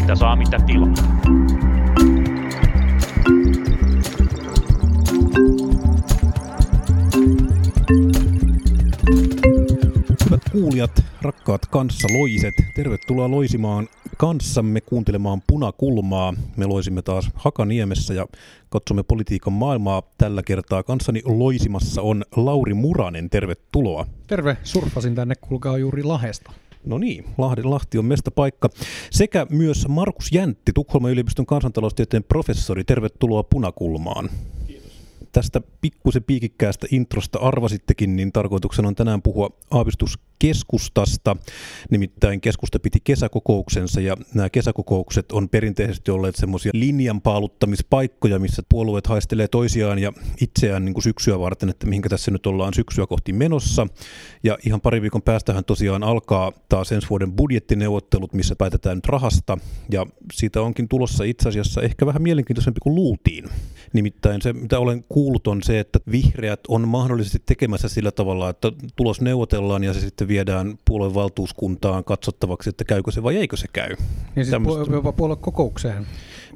Mitä saa, mitä tilaa. Hyvät kuulijat, rakkaat kanssaloiset, tervetuloa loisimaan kanssamme kuuntelemaan Punakulmaa. Me loisimme taas Hakaniemessä ja katsomme politiikan maailmaa. Tällä kertaa kanssani loisimassa on Lauri Muranen. Tervetuloa. Terve. Surffasin tänne, kuulkaa, juuri Lahdesta. No niin, Lahti on mestapaikka. Sekä myös Markus Jäntti, Tukholman yliopiston kansantaloustieteen professori. Tervetuloa Punakulmaan. Tästä pikkuisen piikikkäästä introsta arvasittekin, niin tarkoituksena on tänään puhua aavistuskeskustasta. Nimittäin keskusta piti kesäkokouksensa, ja nämä kesäkokoukset on perinteisesti olleet semmoisia linjanpaaluttamispaikkoja, missä puolueet haistelee toisiaan ja itseään niin kuin syksyä varten, että mihinkä tässä nyt ollaan syksyä kohti menossa. Ja ihan pari viikon päästähän tosiaan alkaa taas ensi vuoden budjettineuvottelut, missä päätetään nyt rahasta, ja siitä onkin tulossa itse asiassa ehkä vähän mielenkiintoisempi kuin luultiin. Nimittäin se, mitä olen kuullut, on se, että vihreät on mahdollisesti tekemässä sillä tavalla, että tulos neuvotellaan ja se sitten viedään puolueen valtuuskuntaan katsottavaksi, että käykö se vai eikö se käy. Niin siis jopa puoluekokoukseen.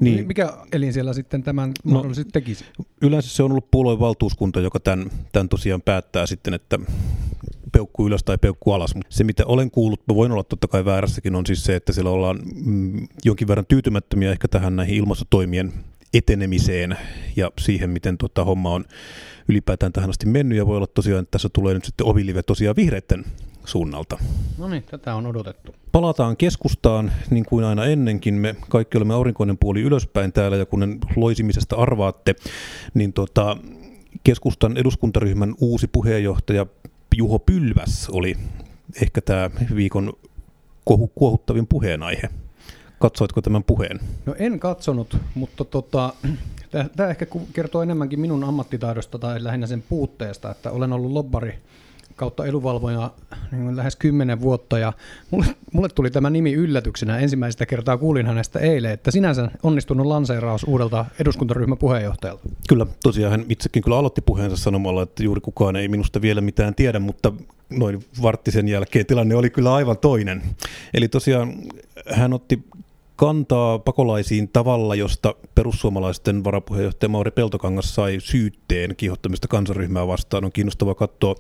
Niin. Mikä elin siellä sitten tämän mahdollisesti tekisi? Yleensä se on ollut puolueen valtuuskunta, joka tämän tosiaan päättää sitten, että peukku ylös tai peukku alas. Mutta se, mitä olen kuullut, mä voin olla totta kai väärässäkin, on siis se, että siellä ollaan jonkin verran tyytymättömiä ehkä tähän näihin ilmastotoimien etenemiseen ja siihen, miten homma on ylipäätään tähän asti mennyt, ja voi olla tosiaan, että tässä tulee nyt sitten ovilive tosiaan vihreitten suunnalta. No niin, tätä on odotettu. Palataan keskustaan niin kuin aina ennenkin. Me kaikki olemme aurinkoinen puoli ylöspäin täällä, ja kun loisimisesta arvaatte, niin keskustan eduskuntaryhmän uusi puheenjohtaja Juho Pylväs oli ehkä tämä viikon kuohuttavin puheenaihe. Katsoitko tämän puheen? No en katsonut, mutta tämä ehkä kertoo enemmänkin minun ammattitaidosta tai lähinnä sen puutteesta, että olen ollut lobbari kautta edunvalvoja niin lähes 10 vuotta, ja mulle tuli tämä nimi yllätyksenä. Ensimmäistä kertaa kuulin hänestä eilen, että sinänsä onnistunut lanseeraus uudelta eduskuntaryhmän puheenjohtajalta. Kyllä, tosiaan hän itsekin kyllä aloitti puheensa sanomalla, että juuri kukaan ei minusta vielä mitään tiedä, mutta noin varttisen jälkeen tilanne oli kyllä aivan toinen. Eli tosiaan hän otti kantaa pakolaisiin tavalla, josta perussuomalaisten varapuheenjohtaja Mauri Peltokangas sai syytteen kiihottamista kansanryhmää vastaan. On kiinnostavaa katsoa,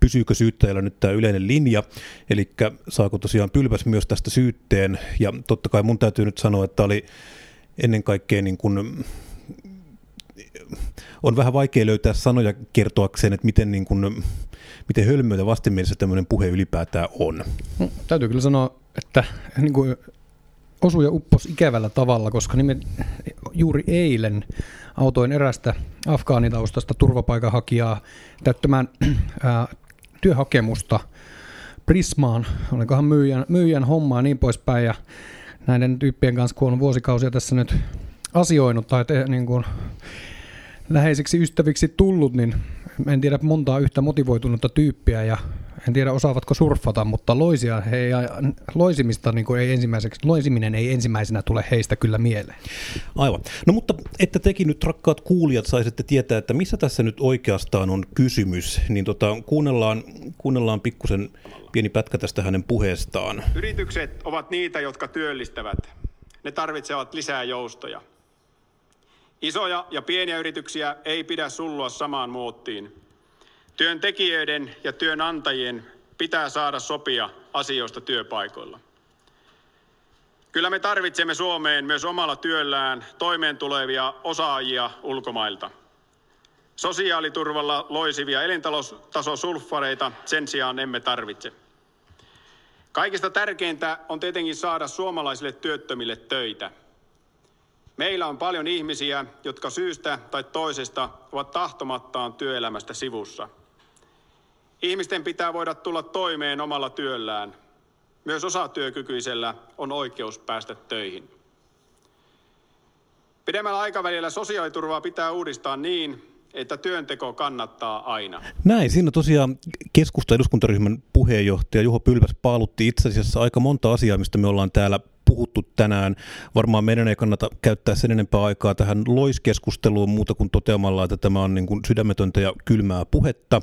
pysyykö syyttäjällä nyt tämä yleinen linja, eli saako tosiaan Pylväs myös tästä syytteen. Ja totta kai mun täytyy nyt sanoa, että oli ennen kaikkea niin kuin, on vähän vaikea löytää sanoja kertoakseen, että miten niin kuin, miten hölmöä ja vastenmielistä tämmöinen puhe ylipäätään on. Täytyy kyllä sanoa, että niin kuin osuja upposi ikävällä tavalla, koska juuri eilen autoin erästä afgaanitaustasta turvapaikanhakijaa täyttämään työhakemusta Prismaan, olikohan myyjän hommaa niin poispäin, ja näiden tyyppien kanssa, kun on vuosikausia tässä nyt asioinut tai niin kuin läheisiksi ystäviksi tullut, niin en tiedä montaa yhtä motivoitunutta tyyppiä, ja en tiedä osaavatko surffata, mutta loisiminen ei ensimmäisenä tule heistä kyllä mieleen. Aivan. No mutta että tekin nyt, rakkaat kuulijat, saisitte tietää, että missä tässä nyt oikeastaan on kysymys, niin kuunnellaan pikkusen pieni pätkä tästä hänen puheestaan. Yritykset ovat niitä, jotka työllistävät. Ne tarvitsevat lisää joustoja. Isoja ja pieniä yrityksiä ei pidä sullua samaan muottiin. Työntekijöiden ja työnantajien pitää saada sopia asioista työpaikoilla. Kyllä me tarvitsemme Suomeen myös omalla työllään toimeentulevia osaajia ulkomailta. Sosiaaliturvalla loisivia elintasosulffareita sen sijaan emme tarvitse. Kaikista tärkeintä on tietenkin saada suomalaisille työttömille töitä. Meillä on paljon ihmisiä, jotka syystä tai toisesta ovat tahtomattaan työelämästä sivussa. Ihmisten pitää voida tulla toimeen omalla työllään. Myös osatyökykyisellä on oikeus päästä töihin. Pidemmällä aikavälillä sosiaaliturvaa pitää uudistaa niin, että työnteko kannattaa aina. Näin, siinä tosiaan keskustan eduskuntaryhmän puheenjohtaja Juho Pylväs paalutti itse asiassa aika monta asiaa, mistä me ollaan täällä puhuttu tänään. Varmaan meidän ei kannata käyttää sen enempää aikaa tähän loiskeskusteluun muuta kuin toteamalla, että tämä on niin kuin sydämetöntä ja kylmää puhetta.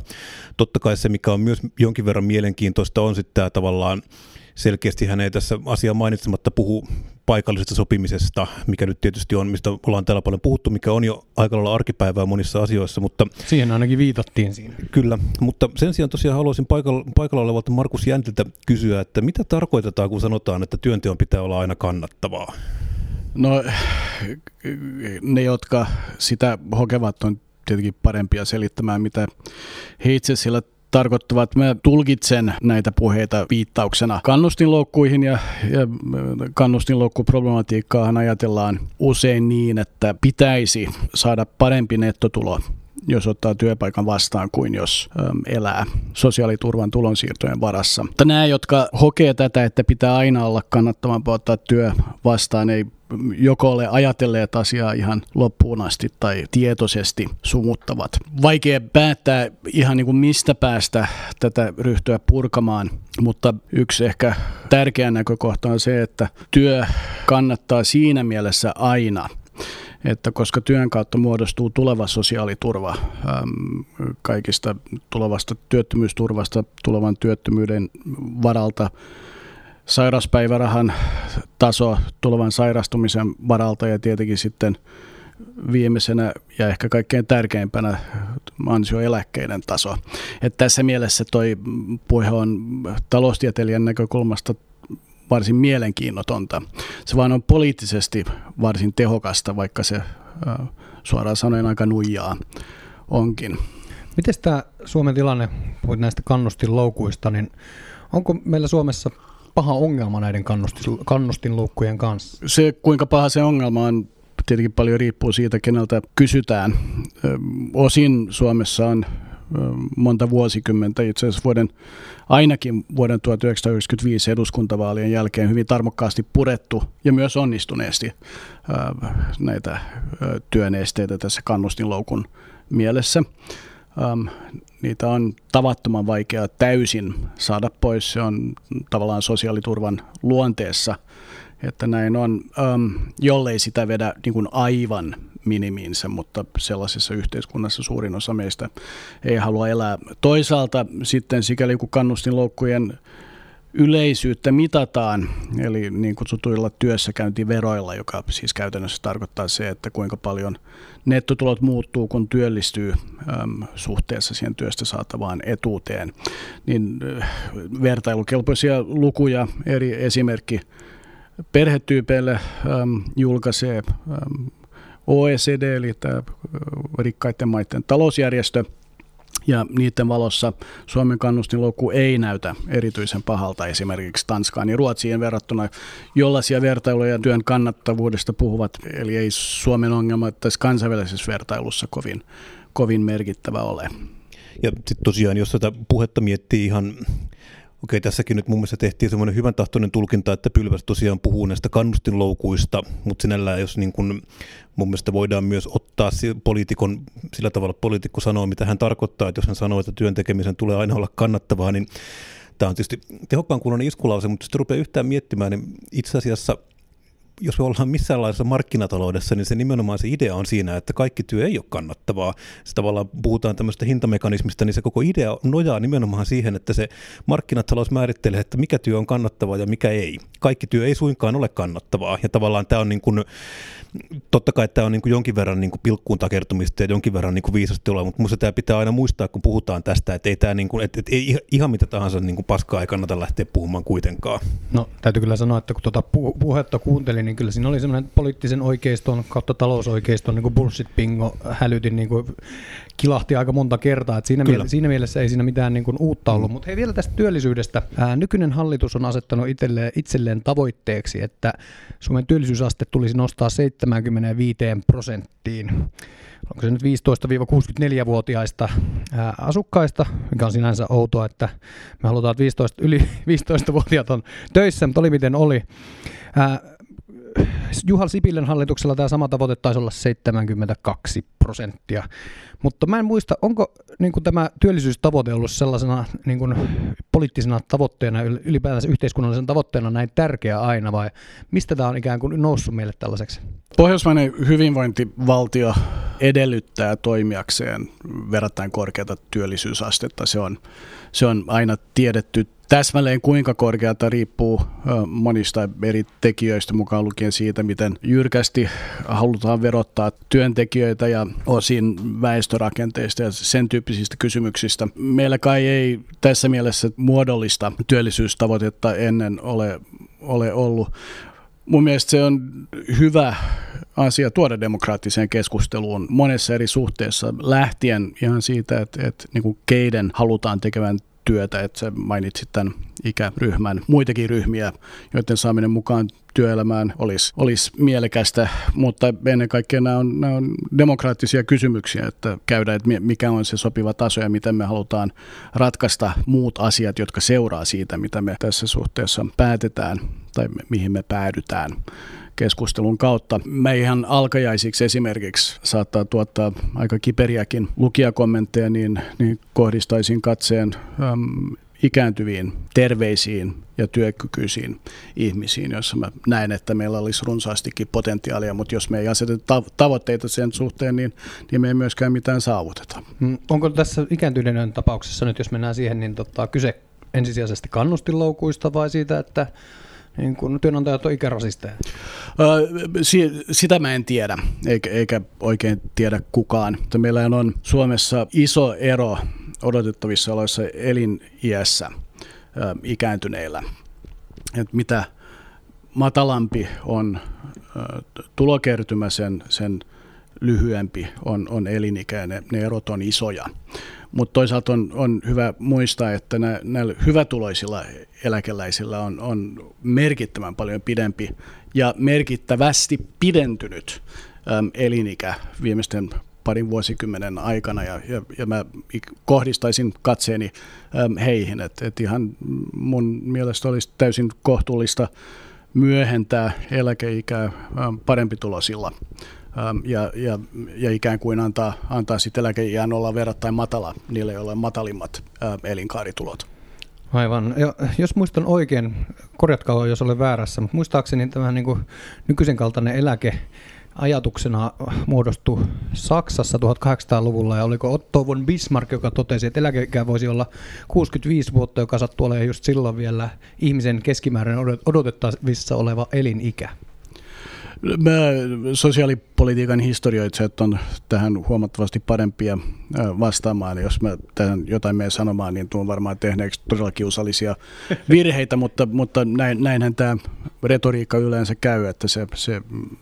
Totta kai se, mikä on myös jonkin verran mielenkiintoista, on sitten tämä tavallaan, selkeästi hän ei tässä asiaa mainitsematta puhu paikallisesta sopimisesta, mikä nyt tietysti on, mistä ollaan täällä paljon puhuttu, mikä on jo aika lailla arkipäivää monissa asioissa. Mutta siihen ainakin viitattiin siinä. Kyllä, mutta sen sijaan tosiaan haluaisin paikalla olevalta Markus Jäntiltä kysyä, että mitä tarkoitetaan, kun sanotaan, että työnteon pitää olla aina kannattavaa? No ne, jotka sitä hokevat, on tietenkin parempia selittämään, mitä he itse sillä tarkoittavat. Mä tulkitsen näitä puheita viittauksena kannustinloukkuihin ja kannustinloukkuproblematiikkaahan ajatellaan usein niin, että pitäisi saada parempi nettotulo, jos ottaa työpaikan vastaan, kuin jos elää sosiaaliturvan tulonsiirtojen varassa. Mutta nämä, jotka hokee tätä, että pitää aina olla kannattavampaa ottaa työ vastaan, ei joko ole ajatelleet asiaa ihan loppuun asti tai tietoisesti sumuttavat. Vaikea päättää ihan niin kuin mistä päästä tätä ryhtyä purkamaan, mutta yksi ehkä tärkeä näkökohta on se, että työ kannattaa siinä mielessä aina, että koska työn kautta muodostuu tuleva sosiaaliturva kaikista tulevasta työttömyysturvasta, tulevan työttömyyden varalta, sairauspäivärahan taso tulevan sairastumisen varalta ja tietenkin sitten viimeisenä ja ehkä kaikkein tärkeimpänä ansioeläkkeiden taso. Että tässä mielessä toi puhe on taloustieteilijän näkökulmasta varsin mielenkiinnotonta. Se vaan on poliittisesti varsin tehokasta, vaikka se suoraan sanoen aika nuijaa onkin. Miten tämä Suomen tilanne, puhuit näistä kannustinloukuista, niin onko meillä Suomessa paha ongelma näiden kannustinloukkujen kanssa? Se, kuinka paha se ongelma on, tietenkin paljon riippuu siitä, keneltä kysytään. Osin Suomessa on monta vuosikymmentä, itse asiassa ainakin vuoden 1995 eduskuntavaalien jälkeen hyvin tarmokkaasti purettu ja myös onnistuneesti näitä työn esteitä tässä kannustinloukun mielessä. Niitä on tavattoman vaikea täysin saada pois. Se on tavallaan sosiaaliturvan luonteessa, että näin on, jollei sitä vedä niin kuin aivan minimiinsä, mutta sellaisessa yhteiskunnassa suurin osa meistä ei halua elää. Toisaalta sitten sikäli kun kannustinloukkujen yleisyyttä mitataan, eli niin kutsutuilla työssäkäyntiveroilla, joka siis käytännössä tarkoittaa se, että kuinka paljon nettotulot muuttuu, kun työllistyy suhteessa siihen työstä saatavaan etuuteen, niin vertailukelpoisia lukuja eri esimerkki perhetyypeille julkaisee OECD, eli tämä rikkaiden maiden talousjärjestö, ja niiden valossa Suomen kannustinloukku ei näytä erityisen pahalta esimerkiksi Tanskaan ja Ruotsiin verrattuna, jollaisia vertailuja työn kannattavuudesta puhuvat. Eli ei Suomen ongelma tässä kansainvälisessä vertailussa kovin merkittävä ole. Ja sitten tosiaan, jos tätä puhetta miettii ihan... Okei, tässäkin nyt mun mielestä tehtiin semmoinen hyvän tahtoinen tulkinta, että Pylväs tosiaan puhuu näistä kannustinloukuista, mutta sinällään jos niin kun, mun mielestä voidaan myös ottaa poliitikon, sillä tavalla poliitikko sanoo, mitä hän tarkoittaa, että jos hän sanoo, että työn tekemisen tulee aina olla kannattavaa, niin tämä on tietysti tehokkaan kuuloinen iskulause, mutta jos rupeaa yhtään miettimään, niin itse asiassa jos me ollaan missäänlaisessa markkinataloudessa, niin se nimenomaan se idea on siinä, että kaikki työ ei ole kannattavaa. Se tavallaan puhutaan tämmöistä hintamekanismista, niin se koko idea nojaa nimenomaan siihen, että se markkinatalous määrittelee, että mikä työ on kannattavaa ja mikä ei. Kaikki työ ei suinkaan ole kannattavaa. Ja tavallaan tämä on niin kuin, totta kai tämä on niin kuin jonkin verran niin kuin pilkkuun takertumista ja jonkin verran niin kuin viisasti olla, mutta minusta tämä pitää aina muistaa, kun puhutaan tästä, että ei tämä niin kuin, että ei ihan mitä tahansa niin kuin paskaa ei kannata lähteä puhumaan kuitenkaan. No täytyy kyllä sanoa, että kun tuota puhetta kuuntelin, niin kyllä siinä oli semmoinen poliittisen oikeiston kautta talousoikeiston niin kuin bullshit-pingo hälytin niin kuin kilahti aika monta kertaa. Että siinä mielessä ei siinä mitään niin kuin uutta ollut. Mutta hei, vielä tästä työllisyydestä. Nykyinen hallitus on asettanut itselleen tavoitteeksi, että Suomen työllisyysaste tulisi nostaa 75%. Onko se nyt 15-64-vuotiaista asukkaista, mikä on sinänsä outoa, että me halutaan, että yli 15-vuotiaat on töissä, mutta oli miten oli. Juha Sipilän hallituksella tämä sama tavoite taisi olla 72%. Mutta mä en muista, onko niin kuin tämä työllisyystavoite ollut sellaisena niin kuin poliittisena tavoitteena, ylipäätänsä yhteiskunnallisena tavoitteena näin tärkeä aina, vai mistä tämä on ikään kuin noussut meille tällaiseksi? Pohjoismainen hyvinvointivaltio edellyttää toimijakseen verrattain korkeata työllisyysastetta. Se on aina tiedetty. Täsmälleen kuinka korkeata riippuu monista eri tekijöistä, mukaan lukien siitä, miten jyrkästi halutaan verottaa työntekijöitä ja osin väestörakenteista ja sen tyyppisistä kysymyksistä. Meillä kai ei tässä mielessä muodollista työllisyystavoitetta ennen ole ollut. Mun mielestä se on hyvä asia tuoda demokraattiseen keskusteluun monessa eri suhteessa, lähtien ihan siitä, että niin kuin keiden halutaan tekevän työtä, että sä mainitsit tämän ikäryhmän, muitakin ryhmiä, joiden saaminen mukaan työelämään olisi mielekästä, mutta ennen kaikkea nämä on demokraattisia kysymyksiä, että käydään, että mikä on se sopiva taso ja miten me halutaan ratkaista muut asiat, jotka seuraa siitä, mitä me tässä suhteessa päätetään tai mihin me päädytään keskustelun kautta. Mä ihan alkajaisiksi esimerkiksi saattaa tuottaa aika kiperiäkin lukijakommentteja, niin kohdistaisin katseen ikääntyviin, terveisiin ja työkykyisiin ihmisiin, joissa mä näen, että meillä olisi runsaastikin potentiaalia, mutta jos me ei aseteta tavoitteita sen suhteen, niin me ei myöskään mitään saavuteta. Onko tässä ikääntyneiden tapauksessa nyt, jos mennään siihen, niin kyse ensisijaisesti kannustinloukuista vai siitä, että niin kun työnantajat on ikärasisteja? Sitä mä en tiedä, eikä oikein tiedä kukaan. Meillä on Suomessa iso ero odotettavissa olevassa eliniässä ikääntyneillä. Et mitä matalampi on tulokertymä, sen lyhyempi on elinikä, ne erot on isoja. Mutta toisaalta on hyvä muistaa, että näillä hyvätuloisilla eläkeläisillä on merkittävän paljon pidempi ja merkittävästi pidentynyt elinikä viimeisten parin vuosikymmenen aikana, ja mä kohdistaisin katseeni heihin, että ihan mun mielestä olisi täysin kohtuullista myöhentää eläkeikää parempituloisilla ja ikään kuin antaa sitten eläkeiän olla verrattain matala niille, joilla on matalimmat elinkaaritulot. Aivan. Ja jos muistan oikein, korjatkaa jos olen väärässä, mutta muistaakseni tämä niin kuin nykyisen kaltainen eläke ajatuksena muodostui Saksassa 1800-luvulla, ja oliko Otto von Bismarck, joka totesi, että eläkeikä voisi olla 65 vuotta, joka sattui olemaan just silloin vielä ihmisen keskimääräinen odotettavissa oleva elinikä. Sosiaalipolitiikan historioitsijat on tähän huomattavasti parempia vastaamaan. Jos mä tähän jotain menen sanomaan, niin tuon varmaan tehneeksi todella kiusallisia virheitä, mutta näinhän tämä retoriikka yleensä käy, että se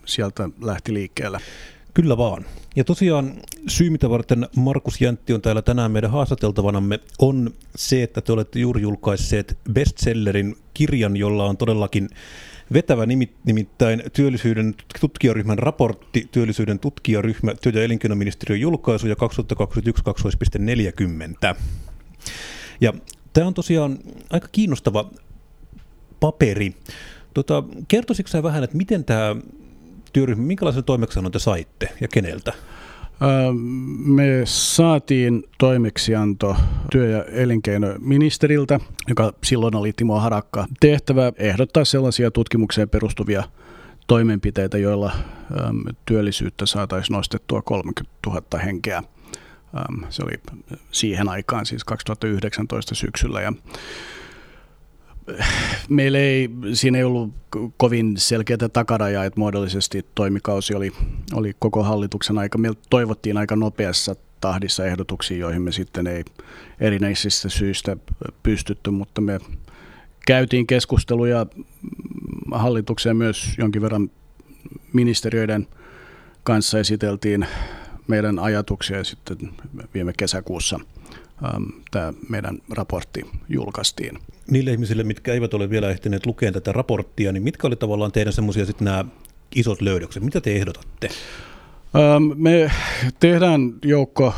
sieltä lähti liikkeelle. Kyllä vaan. Ja tosiaan syy, mitä varten Markus Jäntti on täällä tänään meidän haastateltavanamme, on se, että te olette juuri julkaisseet bestsellerin kirjan, jolla on todellakin vetävä nimi, nimittäin Työllisyyden tutkijaryhmän raportti, Työllisyyden tutkijaryhmä, työ- ja elinkeinoministeriön julkaisu ja 2021-2.40. Ja tämä on tosiaan aika kiinnostava paperi. Kertoisitko sä vähän, että miten tämä työryhmä, minkälaisen toimeksiannon te saitte ja keneltä? Me saatiin toimeksianto työ- ja elinkeinoministeriltä, joka silloin oli Timo Harakka, tehtävä ehdottaa sellaisia tutkimukseen perustuvia toimenpiteitä, joilla työllisyyttä saataisiin nostettua 30 000 henkeä. Se oli siihen aikaan, siis 2019 syksyllä. Ja siinä ei ollut kovin selkeää takarajaa, että muodollisesti toimikausi oli koko hallituksen aika. Me toivottiin aika nopeassa tahdissa ehdotuksia, joihin me sitten ei erinäisistä syistä pystytty, mutta me käytiin keskusteluja hallitukseen myös jonkin verran ministeriöiden kanssa, esiteltiin meidän ajatuksia ja sitten viime kesäkuussa tämä meidän raportti julkaistiin. Niille ihmisille, mitkä eivät ole vielä ehtineet lukea tätä raporttia, niin mitkä oli tavallaan teidän semmoisia sitten nämä isot löydökset? Mitä te ehdotatte? Me tehdään joukko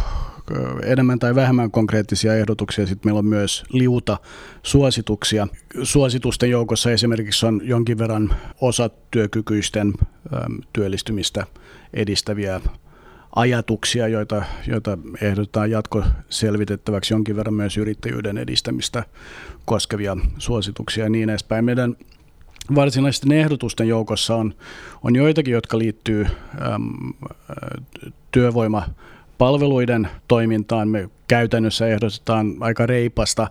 enemmän tai vähemmän konkreettisia ehdotuksia. Sitten meillä on myös liuta suosituksia. Suositusten joukossa esimerkiksi on jonkin verran osatyökykyisten työllistymistä edistäviä ajatuksia, joita ehdotetaan jatkoselvitettäväksi, jonkin verran myös yrittäjyyden edistämistä koskevia suosituksia ja niin edespäin. Meidän varsinaisten ehdotusten joukossa on joitakin, jotka liittyy työvoimapalveluiden toimintaan. Me käytännössä ehdotetaan aika reipasta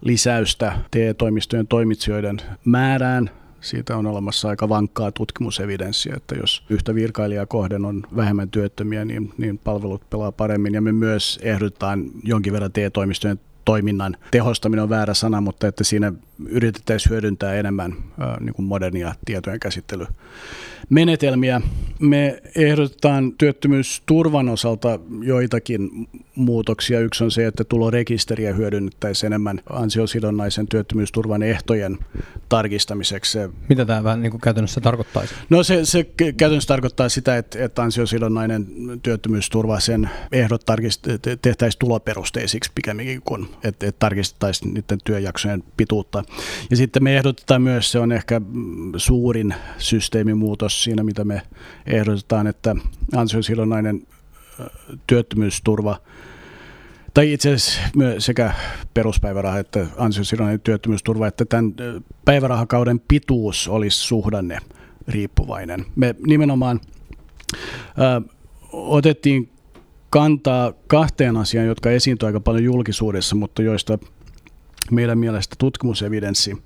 lisäystä TE-toimistojen toimitsijoiden määrään. Siitä on olemassa aika vankkaa tutkimusevidenssiä, että jos yhtä virkailijaa kohden on vähemmän työttömiä, niin palvelut pelaa paremmin. Ja me myös ehdotetaan jonkin verran TE-toimistojen toiminnan tehostaminen on väärä sana, mutta että siinä yritettäisiin hyödyntää enemmän niin kuin modernia tietojen käsittelymenetelmiä. Me ehdotetaan työttömyysturvan osalta joitakin muutoksia. Yksi on se, että tulorekisteriä hyödynnettäisiin enemmän ansiosidonnaisen työttömyysturvan ehtojen tarkistamiseksi. Mitä tämä vähän niin kuin käytännössä tarkoittaisi? No se käytännössä tarkoittaa sitä, että ansiosidonnainen työttömyysturva, sen ehdot tehtäisiin tuloperusteisiksi pikemminkin kuin että tarkistettaisiin niiden työjaksojen pituutta. Ja sitten me ehdotetaan myös, se on ehkä suurin systeemimuutos siinä, mitä me ehdotetaan, että ansiosidonnainen työttömyysturva, tai itse asiassa sekä peruspäiväraha että ansiosidonnainen työttömyysturva, että tämän päivärahakauden pituus olisi suhdanne riippuvainen. Me nimenomaan otettiin kantaa kahteen asiaan, jotka esiintyy aika paljon julkisuudessa, mutta joista meidän mielestä tutkimusevidenssi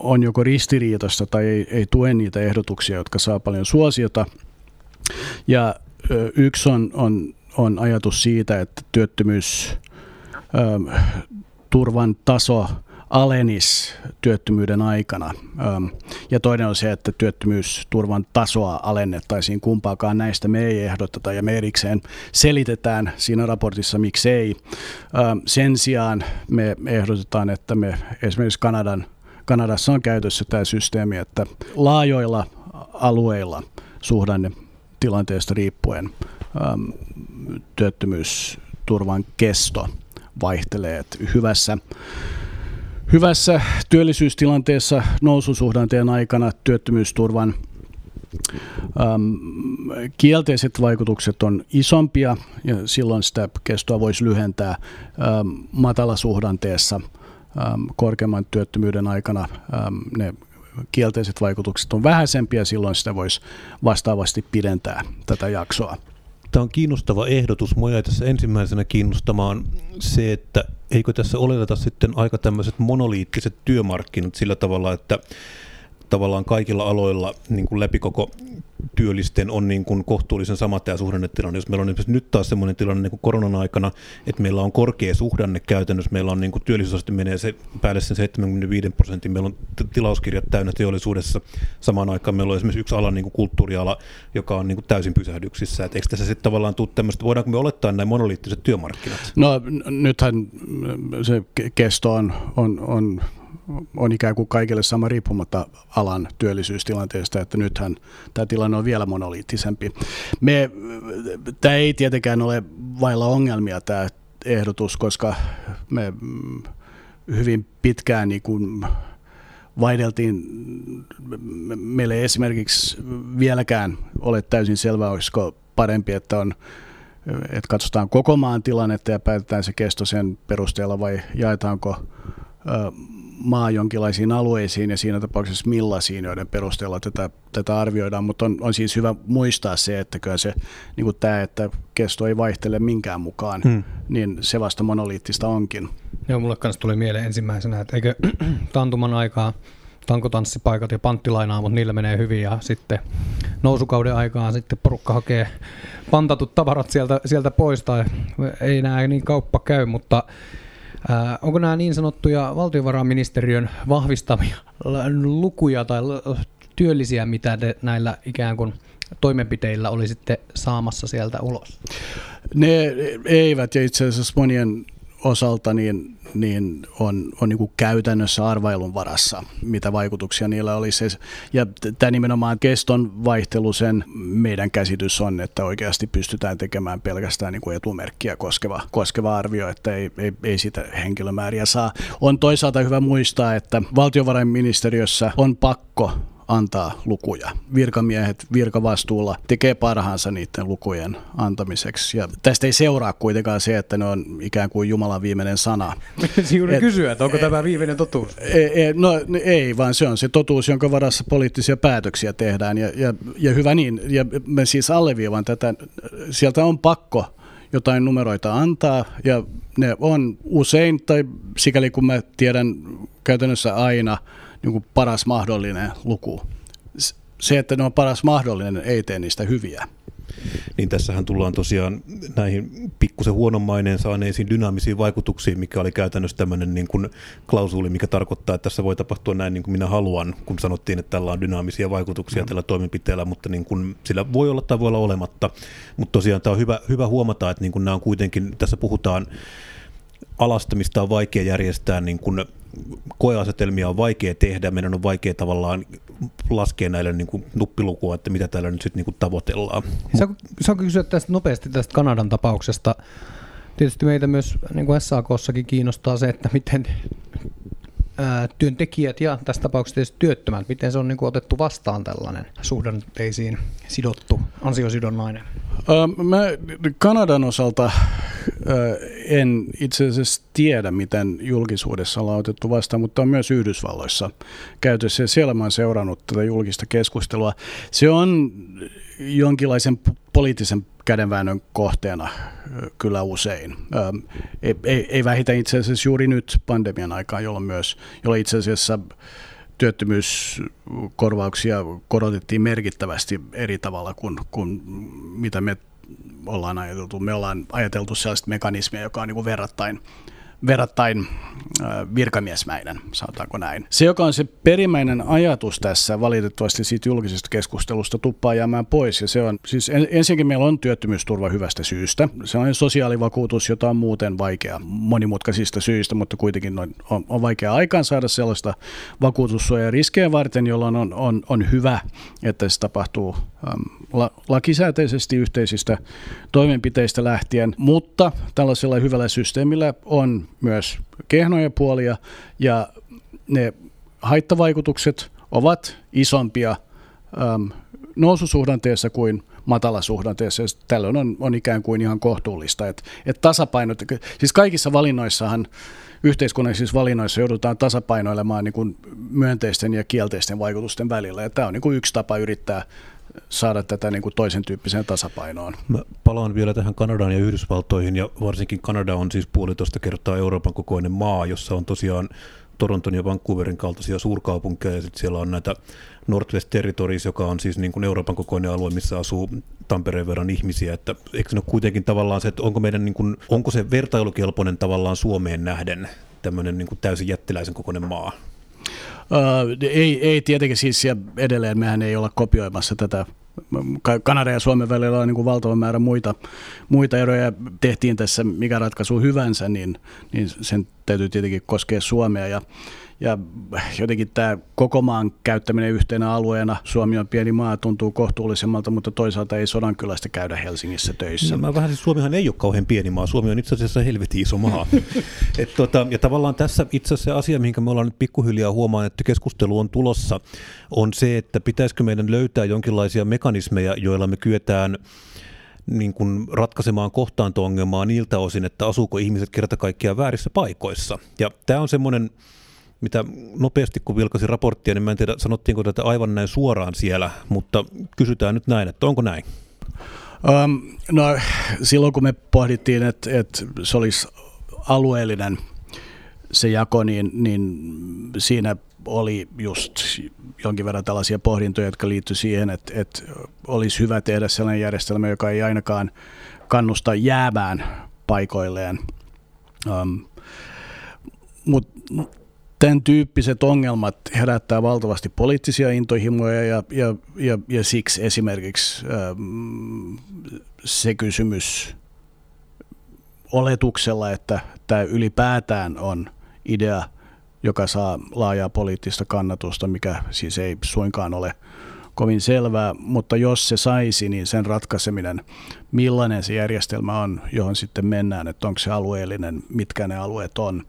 on joko ristiriitasta tai ei tue niitä ehdotuksia, jotka saa paljon suosiota. Ja yksi on ajatus siitä, että työttömyysturvan taso alenisi työttömyyden aikana. Ja toinen on se, että työttömyysturvan tasoa alennettaisiin. Kumpaakaan näistä me ei ehdoteta ja me erikseen selitetään siinä raportissa, miksei. Sen sijaan me ehdotetaan, että me esimerkiksi Kanadassa on käytössä tämä systeemi, että laajoilla alueilla suhdannetilanteesta riippuen työttömyysturvan kesto vaihtelee. Että hyvässä työllisyystilanteessa noususuhdanteen aikana työttömyysturvan kielteiset vaikutukset on isompia ja silloin sitä kestoa voisi lyhentää. Matalasuhdanteessa korkeamman työttömyyden aikana ne kielteiset vaikutukset on vähäisempiä, silloin sitä voisi vastaavasti pidentää tätä jaksoa. Tämä on kiinnostava ehdotus. Mua jäi tässä ensimmäisenä kiinnostamaan se, että eikö tässä oleteta sitten aika tämmöiset monoliittiset työmarkkinat sillä tavalla, että tavallaan kaikilla aloilla niin kuin läpi koko työllisten on niin kuin kohtuullisen sama tämä suhdannetilanne. Jos meillä on esimerkiksi nyt taas semmoinen tilanne niin kuin koronan aikana, että meillä on korkea suhdanne käytännössä, meillä on niin kuin työllisyysaste menee se päälle sen 75%, meillä on tilauskirjat täynnä teollisuudessa, samaan aikaan meillä on esimerkiksi yksi ala, niin kuin kulttuuriala, joka on niin kuin täysin pysähdyksissä. Et eikö tässä sitten tavallaan tule tämmöistä, voidaanko me olettaa nämä monoliittiset työmarkkinat? No nythän se kesto on ikään kuin kaikille sama riippumatta alan työllisyystilanteesta, että nythän tämä tilanne on vielä monoliittisempi. Tämä ei tietenkään ole vailla ongelmia tämä ehdotus, koska me hyvin pitkään niin kuin vaideltiin, meillä ei esimerkiksi vieläkään ole täysin selvää, olisiko parempi, että katsotaan koko maan tilannetta ja päätetään se kesto sen perusteella vai jaetaanko maa jonkinlaisiin alueisiin ja siinä tapauksessa millaisiin, joiden perusteella tätä arvioidaan, mutta on siis hyvä muistaa se, että kyllä se niin kuin tämä, että kesto ei vaihtele minkään mukaan, niin se vasta monoliittista onkin. Joo, mulle kanssa tuli mieleen ensimmäisenä, että eikö taantuman aikaa tankotanssipaikat ja panttilainaa, mutta niillä menee hyvin ja sitten nousukauden aikaan sitten porukka hakee pantatut tavarat sieltä pois tai ei enää niin kauppa käy, mutta onko nämä niin sanottuja valtiovarainministeriön vahvistamia lukuja tai työllisiä, mitä näillä ikään kuin toimenpiteillä oli sitten saamassa sieltä ulos? Ne eivät, ja itse asiassa monien osalta niin on niin kuin käytännössä arvailun varassa, mitä vaikutuksia niillä olisi. Ja tämä nimenomaan keston vaihtelu, sen meidän käsitys on, että oikeasti pystytään tekemään pelkästään niin kuin etumerkkiä koskeva arvio, että ei sitä henkilömääriä saa. On toisaalta hyvä muistaa, että valtiovarainministeriössä on pakko antaa lukuja. Virkamiehet virkavastuulla tekee parhaansa niiden lukujen antamiseksi. Ja tästä ei seuraa kuitenkaan se, että ne on ikään kuin Jumalan viimeinen sana. Juuri kysyä, että onko tämä viimeinen totuus? Ei, vaan se on se totuus, jonka varassa poliittisia päätöksiä tehdään. Ja hyvä niin, ja mä siis alleviivaan tätä. Sieltä on pakko jotain numeroita antaa, ja ne on usein, tai sikäli kun mä tiedän käytännössä aina, niin kuin paras mahdollinen luku. Se, että ne on paras mahdollinen, ei tee niistä hyviä. Niin tässähän tullaan tosiaan näihin pikkusen huonon maineen saaneisiin dynaamisiin vaikutuksiin, mikä oli käytännössä tämmöinen niin kuin klausuuli, mikä tarkoittaa, että tässä voi tapahtua näin niin kuin minä haluan, kun sanottiin, että tällä on dynaamisia vaikutuksia tällä toimenpiteellä, mutta niin kuin sillä voi olla tai voi olla olematta. Mutta tosiaan tämä on hyvä huomata, että niin kuin nämä on kuitenkin, tässä puhutaan alasta, mistä on vaikea järjestää niin kuin koeasetelmia on vaikea tehdä, meidän on vaikea tavallaan laskea näille niin kuin nuppilukua, että mitä täällä nyt sitten niin kuin tavoitellaan. Saanko kysyä tästä nopeasti tästä Kanadan tapauksesta? Tietysti meitä myös niin kuin SAK:ssakin kiinnostaa se, että miten työntekijät ja tässä tapauksessa tietysti työttömät, miten se on niin kuin otettu vastaan tällainen suhdanteisiin sidottu ansiosidonnainen? Mä Kanadan osalta en itse asiassa tiedä, miten julkisuudessa ollaan otettu vastaan, mutta on myös Yhdysvalloissa käytössä ja siellä mä oon seurannut tätä julkista keskustelua. Se on jonkinlaisen poliittisen kädenväännön kohteena kyllä usein. Ei vähitä itse asiassa juuri nyt pandemian aikaan, jolloin itse asiassa työttömyyskorvauksia korotettiin merkittävästi eri tavalla kuin mitä me ollaan ajateltu. Me ollaan ajateltu sellaista mekanismia, joka on niin kuin verrattain virkamiesmäinen, sanotaanko näin. Se, joka on se perimmäinen ajatus tässä valitettavasti siitä julkisesta keskustelusta tuppaa jäämään pois. Ja se on, siis ensinnäkin meillä on työttömyysturva hyvästä syystä. Se on sosiaalivakuutus, jota on muuten vaikea monimutkaisista syistä, mutta kuitenkin on vaikea aikaansaada sellaista vakuutussuojaa riskejä varten, jolloin on hyvä, että se tapahtuu lakisääteisesti yhteisistä toimenpiteistä lähtien, mutta tällaisella hyvällä systeemillä on myös kehnoja puolia ja ne haittavaikutukset ovat isompia noususuhdanteessa kuin matalasuhdanteessa. Tällöin on ikään kuin ihan kohtuullista. Et tasapainot, siis kaikissa valinnoissahan, yhteiskunnallisissa valinnoissa joudutaan tasapainoilemaan niin kuin myönteisten ja kielteisten vaikutusten välillä. Ja tämä on niin kuin yksi tapa yrittää saada tätä niin kuin toisen tyyppiseen tasapainoon. Mä palaan vielä tähän Kanadaan ja Yhdysvaltoihin, ja varsinkin Kanada on siis 1,5 kertaa Euroopan kokoinen maa, jossa on tosiaan Toronton ja Vancouverin kaltaisia suurkaupunkeja, ja sitten siellä on näitä Northwest Territories, joka on siis niin kuin Euroopan kokoinen alue, missä asuu Tampereen verran ihmisiä, että eikö se ole kuitenkin tavallaan se, että onko meidän niin kuin, onko se vertailukelpoinen tavallaan Suomeen nähden tämmöinen niin kuin täysin jättiläisen kokoinen maa? Ei tietenkin siis, ja edelleen mehän ei olla kopioimassa tätä. Kanada ja Suomen välillä on niin kuin valtava määrä muita eroja. Tehtiin tässä mikä ratkaisu hyvänsä, niin sen täytyy tietenkin koskea Suomea. Ja jotenkin tämä koko maan käyttäminen yhtenä alueena, Suomi on pieni maa, tuntuu kohtuullisemmalta, mutta toisaalta ei Sodankylästä käydä Helsingissä töissä. No, vähän siis Suomihan ei ole kauhean pieni maa, Suomi on itse asiassa helvetin iso maa. Ja tavallaan tässä itse asiassa asia, mihin me ollaan nyt pikkuhiljaa huomaan, että keskustelu on tulossa, on se, että pitäisikö meidän löytää jonkinlaisia mekanismeja, joilla me kyetään niin kuin ratkaisemaan kohtaanto-ongelmaa niiltä osin, että asuuko ihmiset kerta kaikkiaan väärissä paikoissa. Ja tämä on semmoinen, mitä nopeasti kun vilkaisin raporttia, niin mä en tiedä sanottiinko tätä aivan näin suoraan siellä, mutta kysytään nyt näin, että onko näin? No silloin kun me pohdittiin, että se olisi alueellinen se jako, niin siinä oli just jonkin verran tällaisia pohdintoja, jotka liittyi siihen, että olisi hyvä tehdä sellainen järjestelmä, joka ei ainakaan kannusta jäämään paikoilleen. Tämän tyyppiset ongelmat herättää valtavasti poliittisia intohimoja ja siksi esimerkiksi se kysymys, oletuksella, että tämä ylipäätään on idea, joka saa laajaa poliittista kannatusta, mikä siis ei suinkaan ole kovin selvää, mutta jos se saisi, niin sen ratkaiseminen, millainen se järjestelmä on, johon sitten mennään, että onko se alueellinen, mitkä ne alueet on,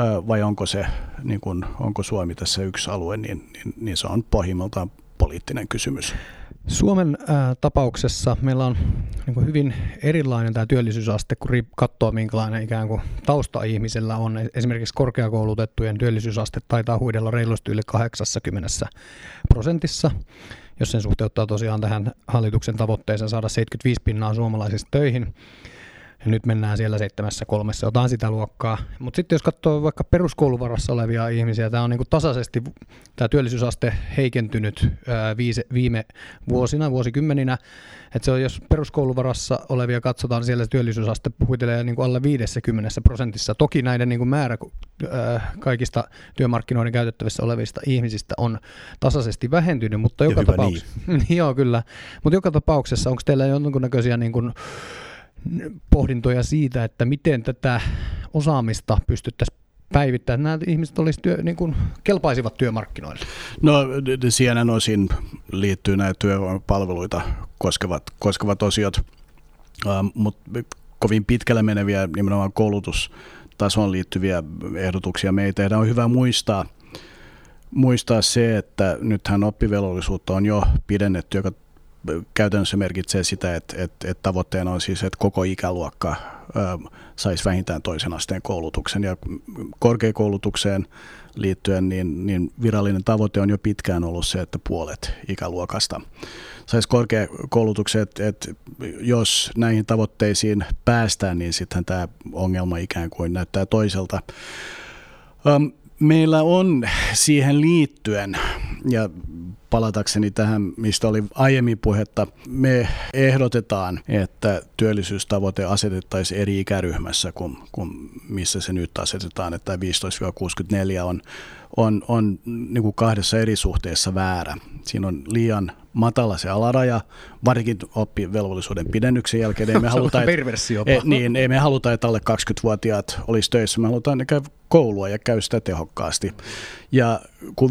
vai onko se, niin kun, onko Suomi tässä yksi alue, niin se on pohjimmiltaan poliittinen kysymys. Suomen tapauksessa meillä on niin kuin hyvin erilainen tämä työllisyysaste, kun katsoo minkälainen ikään kuin tausta ihmisellä on. Esimerkiksi korkeakoulutettujen työllisyysaste taitaa huidella reilusti yli 80%, jos sen suhteuttaa tosiaan tähän hallituksen tavoitteeseen saada 75% suomalaisista töihin. Ja nyt mennään siellä 7.3, otan sitä luokkaa. Mutta sitten jos katsoo vaikka peruskouluvarassa olevia ihmisiä, tämä on niinku tasaisesti tämä työllisyysaste heikentynyt viime vuosina, vuosikymmeninä. Et se on, jos peruskouluvarassa olevia katsotaan, niin siellä se työllisyysaste huitelee niinku alle 50%. Toki näiden niinku määrä kaikista työmarkkinoiden käytettävissä olevista ihmisistä on tasaisesti vähentynyt, mutta joka tapauksessa. Niin. Joo, kyllä. Mutta joka tapauksessa onko teillä jonkunnäköisiä niinku pohdintoja siitä, että miten tätä osaamista pystyttäisiin päivittämään, nämä ihmiset kelpaisivat työmarkkinoille? No siihen osin liittyy nämä työvoimapalveluita koskevat osiot, mutta kovin pitkälle meneviä nimenomaan koulutustasoon liittyviä ehdotuksia me ei tehdä. On hyvä muistaa se, että nythän oppivelvollisuutta on jo pidennetty, joka käytännössä merkitsee sitä, että tavoitteena on siis, että koko ikäluokka saisi vähintään toisen asteen koulutuksen. Ja korkeakoulutukseen liittyen niin virallinen tavoite on jo pitkään ollut se, että puolet ikäluokasta saisi korkeakoulutuksen. Että jos näihin tavoitteisiin päästään, niin sittenhän tämä ongelma ikään kuin näyttää toiselta. Meillä on siihen liittyen, ja palatakseni tähän, mistä oli aiemmin puhetta, me ehdotetaan, että työllisyystavoite asetettaisiin eri ikäryhmässä kuin missä se nyt asetetaan, että 15-64 on niin kuin kahdessa eri suhteessa väärä. Siinä on liian matala se alaraja, varsinkin oppivelvollisuuden pidennyksen jälkeen. Ei me haluta, että alle 20-vuotiaat olisi töissä, me halutaan ne käy koulua ja käy sitä tehokkaasti. Ja kun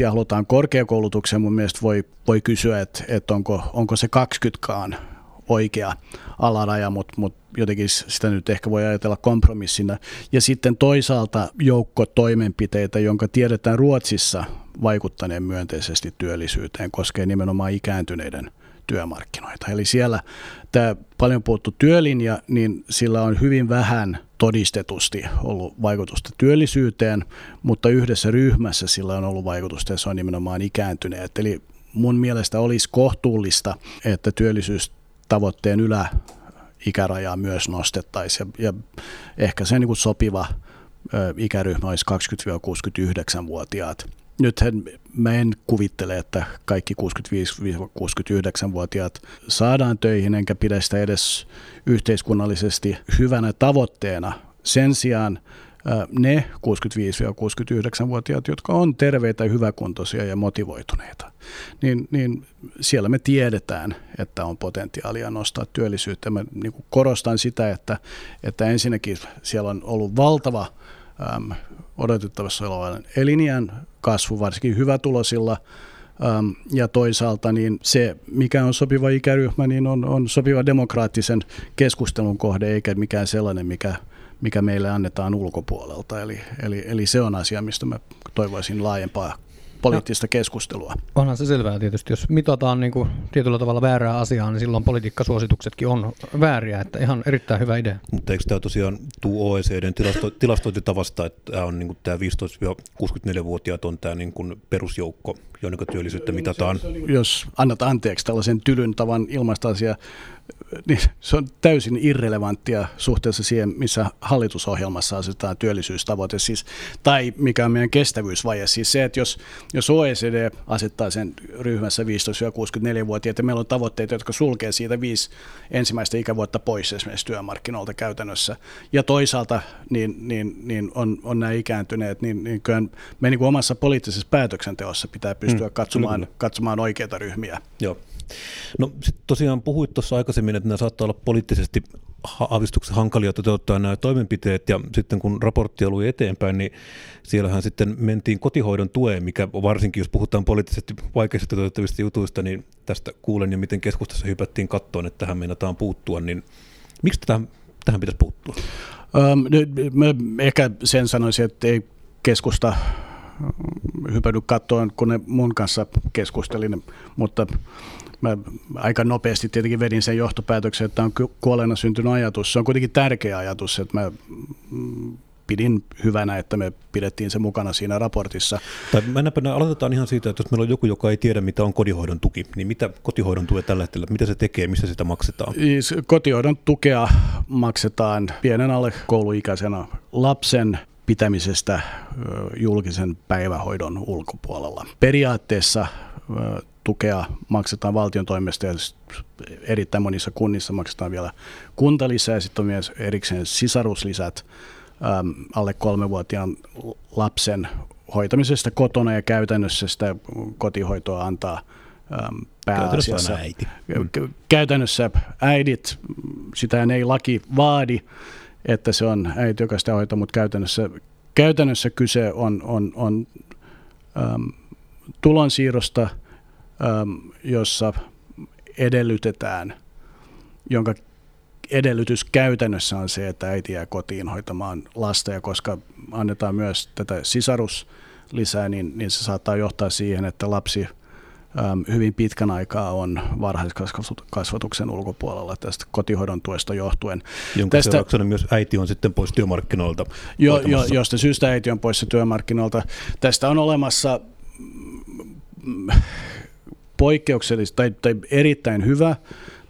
50% halutaan korkeakoulutukseen, mun mielestä voi kysyä, että onko se 20kaan oikea alaraja, mutta jotenkin sitä nyt ehkä voi ajatella kompromissina. Ja sitten toisaalta joukko toimenpiteitä, jonka tiedetään Ruotsissa vaikuttaneen myönteisesti työllisyyteen, koskee nimenomaan ikääntyneiden työmarkkinoita. Eli siellä tämä paljon puhuttu työlinja, niin sillä on hyvin vähän todistetusti ollut vaikutusta työllisyyteen, mutta yhdessä ryhmässä sillä on ollut vaikutusta, ja se on nimenomaan ikääntyneet. Eli mun mielestä olisi kohtuullista, että työllisyystavoitteen yläikärajaa myös nostettaisiin, ja ehkä se niin kuin sopiva ikäryhmä olisi 20-69-vuotiaat. Nythän mä en kuvittele, että kaikki 65-69-vuotiaat saadaan töihin, enkä pidä sitä edes yhteiskunnallisesti hyvänä tavoitteena. Sen sijaan ne 65-69-vuotiaat, jotka on terveitä, hyväkuntoisia ja motivoituneita, niin siellä me tiedetään, että on potentiaalia nostaa työllisyyttä. Mä niin kuin korostan sitä, että ensinnäkin siellä on ollut valtava odotettavassa olevan eliniän kasvu, varsinkin hyvätuloisilla, ja toisaalta niin se, mikä on sopiva ikäryhmä, niin on sopiva demokraattisen keskustelun kohde, eikä mikään sellainen, mikä meille annetaan ulkopuolelta. Eli se on asia, mistä mä toivoisin laajempaa poliittista keskustelua. Onhan se selvää tietysti. Jos mitataan niin kuin tietyllä tavalla väärää asiaa, niin silloin politiikkasuosituksetkin on vääriä. Että ihan erittäin hyvä idea. Mutta eikö tämä tosiaan tuu OECDn tilastointitavasta, että tämä on niin kuin tämä 15-64-vuotiaat on tämä niin kuin perusjoukko, jonka työllisyyttä mitataan? Jos annat anteeksi tällaisen tylyn tavan ilmaista asiaa, niin se on täysin irrelevanttia suhteessa siihen, missä hallitusohjelmassa asetetaan työllisyystavoite, siis, tai mikä on meidän kestävyysvaje. Siis se, että jos OECD asettaa sen ryhmässä 15-64-vuotiaita, meillä on tavoitteita, jotka sulkee siitä 5 ensimmäistä ikävuotta pois esimerkiksi työmarkkinoilta käytännössä. Ja toisaalta niin on nämä ikääntyneet, niin kyllä me niin kuin omassa poliittisessa päätöksenteossa pitää pystyä katsomaan oikeita ryhmiä. Joo. No sitten tosiaan puhuit tuossa aikaisemmin, että nämä saattaa olla poliittisesti aavistuksen hankalia toteuttaa nämä toimenpiteet, ja sitten kun raporttia luin eteenpäin, niin siellähän sitten mentiin kotihoidon tueen, mikä varsinkin jos puhutaan poliittisesti vaikeasti toteutettavista jutuista, niin tästä kuulen ja miten keskustassa hypättiin kattoon, että tähän meinataan puuttua, niin miksi tähän pitäisi puuttua? Mä ehkä sen sanoisin, että ei keskusta hypädy kattoon, kun ne mun kanssa keskustelin, mutta mä aika nopeasti tietenkin vedin sen johtopäätöksen, että on kuolleena syntynyt ajatus. Se on kuitenkin tärkeä ajatus, että mä pidin hyvänä, että me pidettiin se mukana siinä raportissa. Tai aloitetaan ihan siitä, että jos meillä on joku, joka ei tiedä, mitä on kotihoidon tuki, niin mitä kotihoidon tuki tällä hetkellä, mitä se tekee, missä sitä maksetaan? Kotihoidon tukea maksetaan pienen alle kouluikäisenä lapsen pitämisestä julkisen päivähoidon ulkopuolella. Periaatteessa tukea maksetaan valtion toimesta ja erittäin monissa kunnissa maksetaan vielä kuntalisää ja sitten on myös erikseen sisaruslisät alle 3-vuotiaan lapsen hoitamisesta kotona, ja käytännössä sitä kotihoitoa antaa pääasiassa käytännössä äidit. Sitähän ei laki vaadi, että se on äiti, joka sitä hoitaa, mutta käytännössä kyse on tulonsiirrosta, jossa edellytetään, jonka edellytys käytännössä on se, että äiti jää kotiin hoitamaan lasta, ja koska annetaan myös tätä sisaruslisää, niin se saattaa johtaa siihen, että lapsi hyvin pitkän aikaa on varhaiskasvatuksen ulkopuolella tästä kotihoidon tuesta johtuen. Jonka seurauksena myös äiti on sitten pois työmarkkinoilta. Josta syystä äiti on pois työmarkkinoilta. Tästä on olemassa poikkeuksellisesti tai erittäin hyvä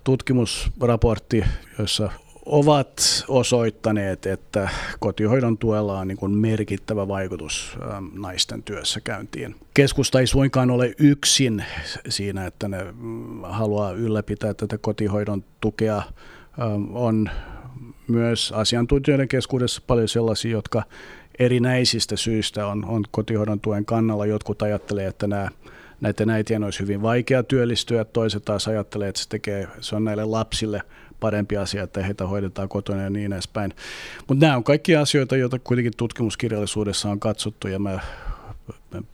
tutkimusraportti, jossa ovat osoittaneet, että kotihoidon tuella on niin kuin merkittävä vaikutus naisten työssäkäyntiin. Keskusta ei suinkaan ole yksin siinä, että ne haluaa ylläpitää tätä kotihoidon tukea. On myös asiantuntijoiden keskuudessa paljon sellaisia, jotka erinäisistä syistä on kotihoidon tuen kannalla. Jotkut ajattelee, että näiden äitien olisi hyvin vaikea työllistyä, toiset taas ajattelee, että se on näille lapsille parempi asia, että heitä hoidetaan kotona ja niin edespäin. Mutta nämä on kaikki asioita, joita kuitenkin tutkimuskirjallisuudessa on katsottu, ja mä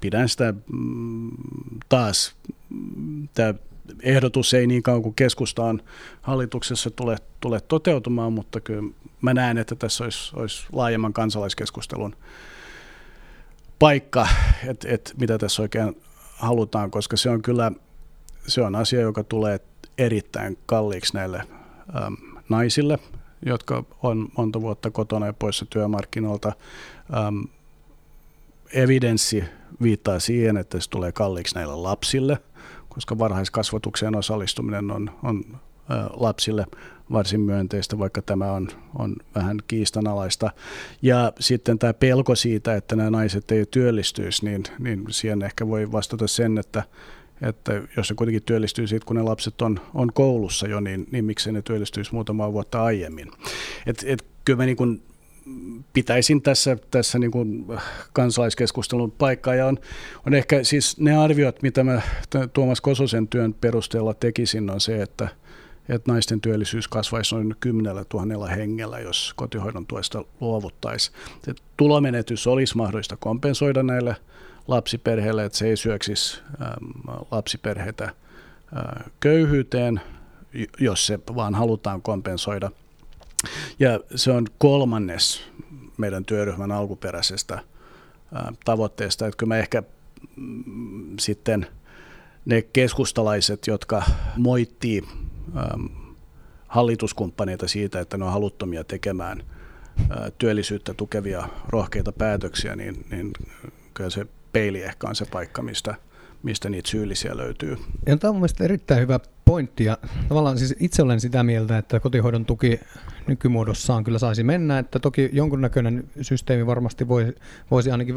pidän sitä taas. Tämä ehdotus ei niin kauan kuin keskusta on hallituksessa tule toteutumaan, mutta kyllä mä näen, että tässä olisi laajemman kansalaiskeskustelun paikka, että mitä tässä oikein halutaan, koska se on asia, joka tulee erittäin kalliiksi näille naisille, jotka on monta vuotta kotona ja poissa työmarkkinoilta. Evidenssi viittaa siihen, että se tulee kalliiksi näille lapsille, koska varhaiskasvatukseen osallistuminen on lapsille varsin myönteistä, vaikka tämä on vähän kiistanalaista. Ja sitten tämä pelko siitä, että nämä naiset ei työllistyisi, niin siihen ehkä voi vastata sen, että jos se kuitenkin työllistyy siitä, kun ne lapset on koulussa jo, niin miksei ne työllistyisi muutamaa vuotta aiemmin. Kyllä mä niin kuin pitäisin tässä niin kuin kansalaiskeskustelun paikkaa, ja on ehkä siis ne arviot, mitä mä Tuomas Kososen työn perusteella tekisin, on se, että naisten työllisyys kasvaisi noin 10 000 hengellä, jos kotihoidon tuesta luovuttaisiin. Tulomenetys olisi mahdollista kompensoida näille lapsiperheille, että se ei syöksisi lapsiperheitä köyhyyteen, jos se vaan halutaan kompensoida. Ja se on 3. meidän työryhmän alkuperäisestä tavoitteesta, että kyllä mä ehkä sitten ne keskustalaiset, jotka moittii hallituskumppaneita siitä, että ne on haluttomia tekemään työllisyyttä tukevia rohkeita päätöksiä, niin kyllä se peili ehkä on se paikka, mistä niitä syyllisiä löytyy. Ja tämä on mielestäni erittäin hyvä pointti, ja tavallaan siis itse olen sitä mieltä, että kotihoidon tuki nykymuodossaan kyllä saisi mennä, että toki jonkunnäköinen systeemi varmasti voisi ainakin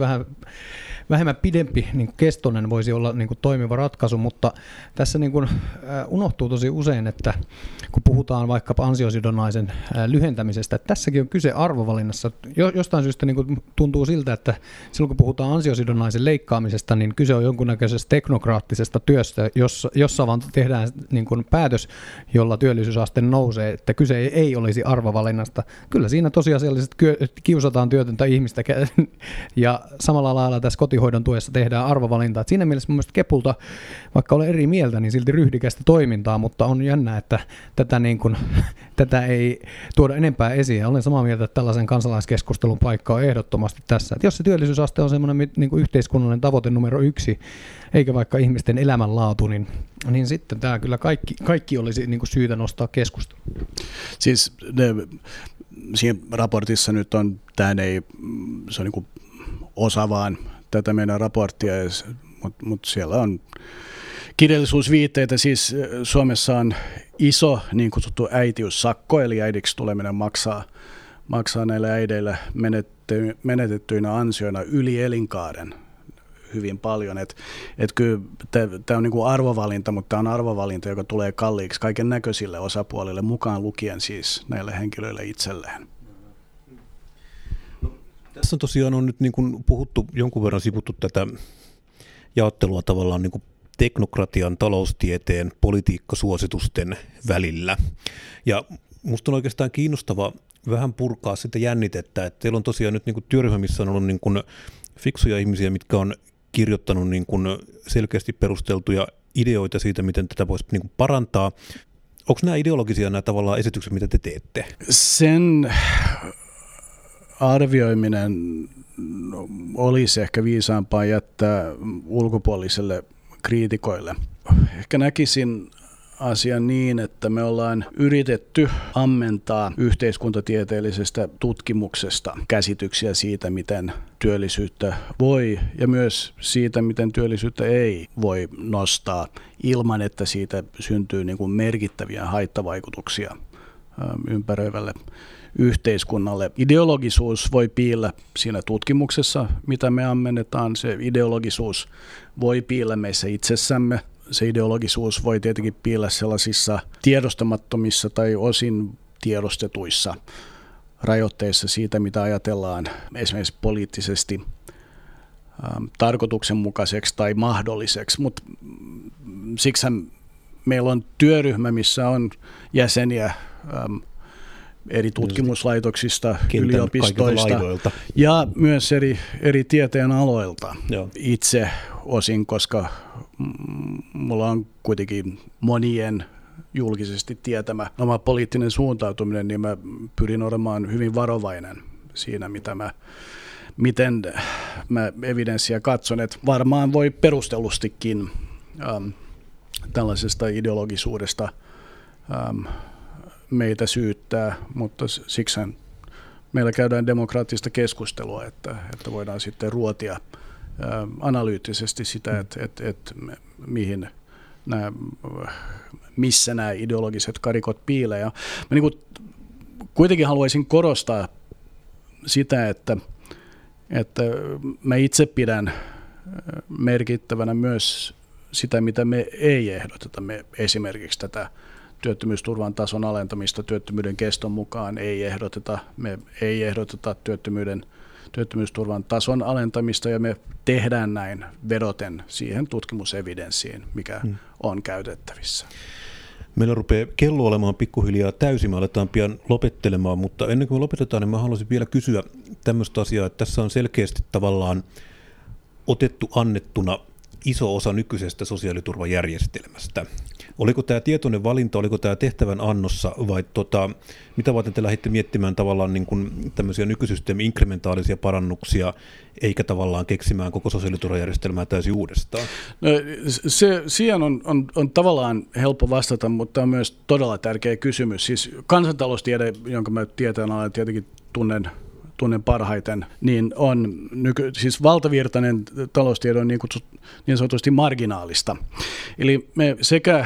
vähemmän pidempi niin kestoinen voisi olla niin kuin toimiva ratkaisu, mutta tässä niin kuin unohtuu tosi usein, että kun puhutaan vaikkapa ansiosidonnaisen lyhentämisestä, että tässäkin on kyse arvovalinnassa. Jostain syystä niin kuin tuntuu siltä, että silloin kun puhutaan ansiosidonnaisen leikkaamisesta, niin kyse on jonkunnäköisestä teknokraattisesta työstä, jossa vaan tehdään niin kuin päätös, jolla työllisyysaste nousee, että kyse ei olisi arvovalinnasta. Kyllä siinä tosiasiallisesti kiusataan työtöntä ihmistä ja samalla lailla tässä kotihoidon tuessa tehdään arvovalintaa. Et siinä mielessä mun mielestä Kepulta, vaikka olen eri mieltä, niin silti ryhdikästä toimintaa, mutta on jännä, että tätä ei tuoda enempää esiin. Ja olen samaa mieltä, että tällaisen kansalaiskeskustelun paikka on ehdottomasti tässä. Et jos se työllisyysaste on semmoinen niin kuin yhteiskunnallinen tavoite numero 1, eikä vaikka ihmisten elämänlaatu, niin sitten tämä kyllä kaikki olisi niin kuin syytä nostaa keskusteluun. Siis siinä raportissa nyt on, tämä ei, se on niin kuin osa vaan tätä meidän raporttia, mutta siellä on kirjallisuusviitteitä, siis Suomessa on iso niin kutsuttu äitiyssakko, eli äidiksi tuleminen maksaa näillä äideillä menetettyinä ansioina yli elinkaaren hyvin paljon. Et kyllä tämä on niin kuin arvovalinta, mutta tämä on arvovalinta, joka tulee kalliiksi kaiken näköisille osapuolille, mukaan lukien siis näille henkilöille itselleen. Tässä on tosiaan nyt niin kuin puhuttu, jonkun verran sivuttu tätä jaottelua tavallaan niin kuin teknokratian, taloustieteen, politiikkasuositusten välillä. Ja musta on oikeastaan kiinnostava vähän purkaa sitä jännitettä, että teillä on tosiaan nyt niin kuin työryhmä, missä on ollut niin kuin fiksuja ihmisiä, mitkä on kirjoittanut niin kuin selkeästi perusteltuja ideoita siitä, miten tätä voisi niin kuin parantaa. Onko nämä ideologisia nämä tavallaan esitykset, mitä te teette? Sen arvioiminen olisi ehkä viisaampaa jättää ulkopuoliselle kriitikoille. Ehkä näkisin asia niin, että me ollaan yritetty ammentaa yhteiskuntatieteellisestä tutkimuksesta käsityksiä siitä, miten työllisyyttä voi ja myös siitä, miten työllisyyttä ei voi nostaa ilman, että siitä syntyy niin kuin merkittäviä haittavaikutuksia ympäröivälle yhteiskunnalle. Ideologisuus voi piillä siinä tutkimuksessa, mitä me ammennetaan. Se ideologisuus voi piillä meissä itsessämme. Se ideologisuus voi tietenkin piillä sellaisissa tiedostamattomissa tai osin tiedostetuissa rajoitteissa siitä, mitä ajatellaan esimerkiksi poliittisesti tarkoituksenmukaiseksi tai mahdolliseksi. Mutta siksihän meillä on työryhmä, missä on jäseniä eri tutkimuslaitoksista, yliopistoista ja myös eri tieteen aloilta. Joo. Itse osin, koska mulla on kuitenkin monien julkisesti tietämä oma poliittinen suuntautuminen, niin mä pyrin olemaan hyvin varovainen siinä, miten mä evidenssiä katson. Että varmaan voi perustellustikin tällaisesta ideologisuudesta meitä syyttää, mutta sikshän meillä käydään demokraattista keskustelua, että voidaan sitten ruotia analyyttisesti sitä, että mihin missä nämä ideologiset karikot piilevät. Ja mä niin kuin kuitenkin haluaisin korostaa sitä, että mä itse pidän merkittävänä myös sitä, mitä me ei ehdoteta. Me esimerkiksi tätä työttömyysturvan tason alentamista työttömyyden keston mukaan ei ehdoteta. Me ei ehdoteta työttömyysturvan tason alentamista ja me tehdään näin vedoten siihen tutkimusevidenssiin, mikä on käytettävissä. Meillä rupeaa kello olemaan pikkuhiljaa täysin. Me aletaan pian lopettelemaan, mutta ennen kuin me lopetetaan, niin mä haluaisin vielä kysyä tämmöistä asiaa, että tässä on selkeästi tavallaan otettu annettuna iso osa nykyisestä sosiaaliturvajärjestelmästä. Oliko tämä tietoinen valinta, oliko tämä tehtävän annossa vai mitä varten te lähditte miettimään tavallaan niin kuin tämmöisiä nykysysteemin inkrementaalisia parannuksia eikä tavallaan keksimään koko sosiaaliturvajärjestelmää täysin uudestaan? No, siihen on tavallaan helppo vastata, mutta tämä on myös todella tärkeä kysymys. Siis kansantaloustiede, jonka mä tieteenalalla tietenkin tunnen parhaiten, niin on siis valtavirtainen taloustiedon niin sanotusti marginaalista. Eli me sekä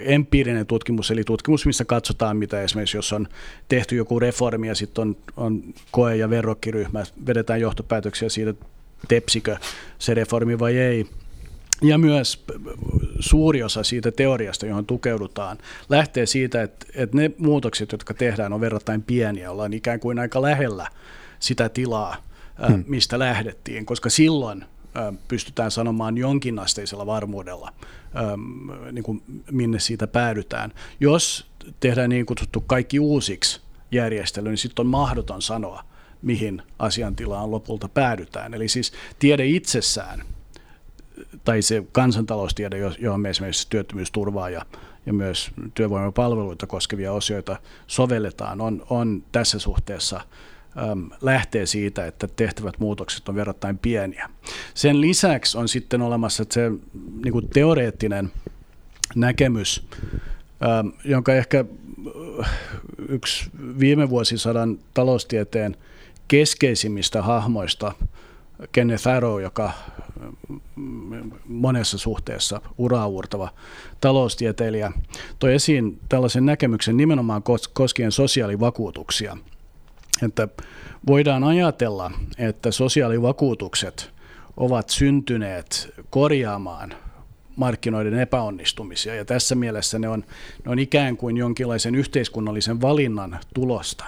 empiirinen tutkimus, eli tutkimus, missä katsotaan, mitä esimerkiksi, jos on tehty joku reformi ja sitten on koe- ja verrokkiryhmä, vedetään johtopäätöksiä siitä, tepsikö se reformi vai ei. Ja myös suuri osa siitä teoriasta, johon tukeudutaan, lähtee siitä, että ne muutokset, jotka tehdään, on verrattain pieniä, ollaan ikään kuin aika lähellä sitä tilaa, mistä lähdettiin, koska silloin pystytään sanomaan jonkinasteisella varmuudella, niin kuin minne siitä päädytään. Jos tehdään niin kutsuttu kaikki uusiksi järjestely, niin sitten on mahdoton sanoa, mihin asiantilaan lopulta päädytään. Eli siis tiede itsessään, tai se kansantaloustiede, johon me esimerkiksi työttömyysturvaa ja myös työvoimapalveluita koskevia osioita sovelletaan, on tässä suhteessa lähtee siitä, että tehtävät muutokset on verrattain pieniä. Sen lisäksi on sitten olemassa se niin kuin teoreettinen näkemys, jonka ehkä yksi viime vuosisadan taloustieteen keskeisimmistä hahmoista, Kenneth Arrow, joka monessa suhteessa uraa uurtava taloustieteilijä, toi esiin tällaisen näkemyksen nimenomaan koskien sosiaalivakuutuksia. Että voidaan ajatella, että sosiaalivakuutukset ovat syntyneet korjaamaan markkinoiden epäonnistumisia, ja tässä mielessä ne on ikään kuin jonkinlaisen yhteiskunnallisen valinnan tulosta.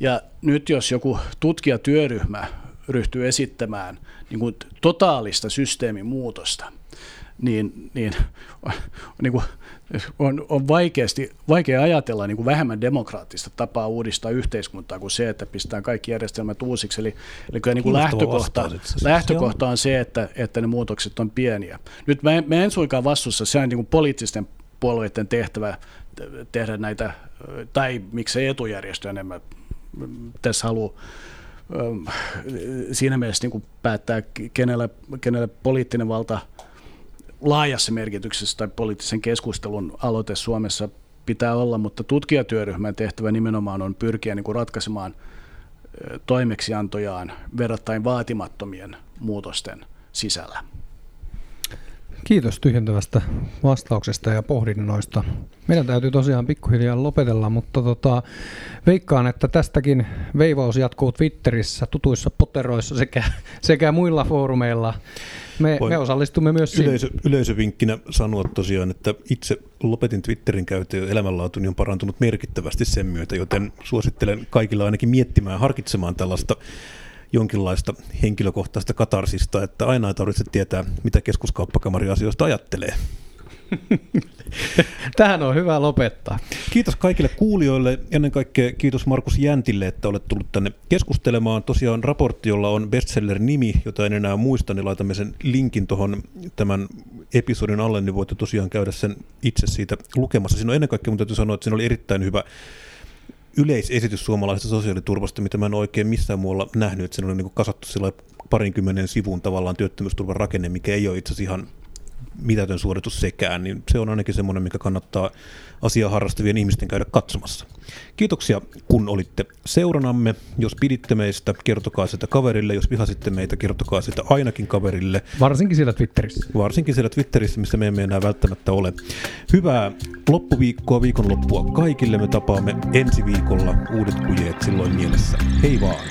Ja nyt jos joku tutkijatyöryhmä ryhtyy esittämään niin kuin totaalista systeemimuutosta, niin on vaikea ajatella niin kuin vähemmän demokraattista tapaa uudistaa yhteiskuntaa kuin se, että pistetään kaikki järjestelmät uusiksi. Eli kyllä niin kuin lähtökohta on se, että ne muutokset on pieniä. Nyt mä en suinkaan vastuussa, se on niin kuin poliittisten puolueiden tehtävä tehdä näitä, tai miksei etujärjestöjä, en mä tässä halua siinä mielessä niin kuin päättää, kenelle poliittinen valta laajassa merkityksessä tai poliittisen keskustelun aloite Suomessa pitää olla, mutta tutkijatyöryhmän tehtävä nimenomaan on pyrkiä niin kuin ratkaisemaan toimeksiantojaan verrattain vaatimattomien muutosten sisällä. Kiitos tyhjentävästä vastauksesta ja pohdinnoista. Meidän täytyy tosiaan pikkuhiljaa lopetella, mutta veikkaan, että tästäkin veivaus jatkuu Twitterissä, tutuissa poteroissa sekä muilla foorumeilla. Me osallistumme myös yleisövinkkinä sanoa tosiaan, että itse lopetin Twitterin käyttöön, elämänlaatuni on parantunut merkittävästi sen myötä, joten suosittelen kaikilla ainakin miettimään ja harkitsemaan tällaista jonkinlaista henkilökohtaista katarsista, että aina ei tarvitse tietää, mitä Keskuskauppakamari asioista ajattelee. Tähän on hyvä lopettaa. Kiitos kaikille kuulijoille. Ennen kaikkea kiitos Markus Jäntille, että olet tullut tänne keskustelemaan. Tosiaan raportti, jolla on bestseller-nimi, jota en enää muista, niin laitamme sen linkin tuohon tämän episodin alle, niin voitte tosiaan käydä sen itse siitä lukemassa. Siinä on ennen kaikkea, mutta täytyy sanoa, että siinä oli erittäin hyvä yleisesitys suomalaisesta sosiaaliturvasta, mitä mä en oikein missään muualla nähnyt, että se on niin kuin kasattu parinkymmenen sivun tavallaan työttömyysturvan rakenne, mikä ei ole itse asiassa ihan mitätön suoritus sekään, niin se on ainakin semmoinen, mikä kannattaa asiaa harrastavien ihmisten käydä katsomassa. Kiitoksia, kun olitte seuranamme. Jos piditte meistä, kertokaa sitä kaverille. Jos vihasitte meitä, kertokaa sitä ainakin kaverille. Varsinkin siellä Twitterissä. Varsinkin siellä Twitterissä, missä me emme enää välttämättä ole. Hyvää loppuviikkoa, viikonloppua kaikille. Me tapaamme ensi viikolla. Uudet kujeet silloin mielessä. Hei vaan!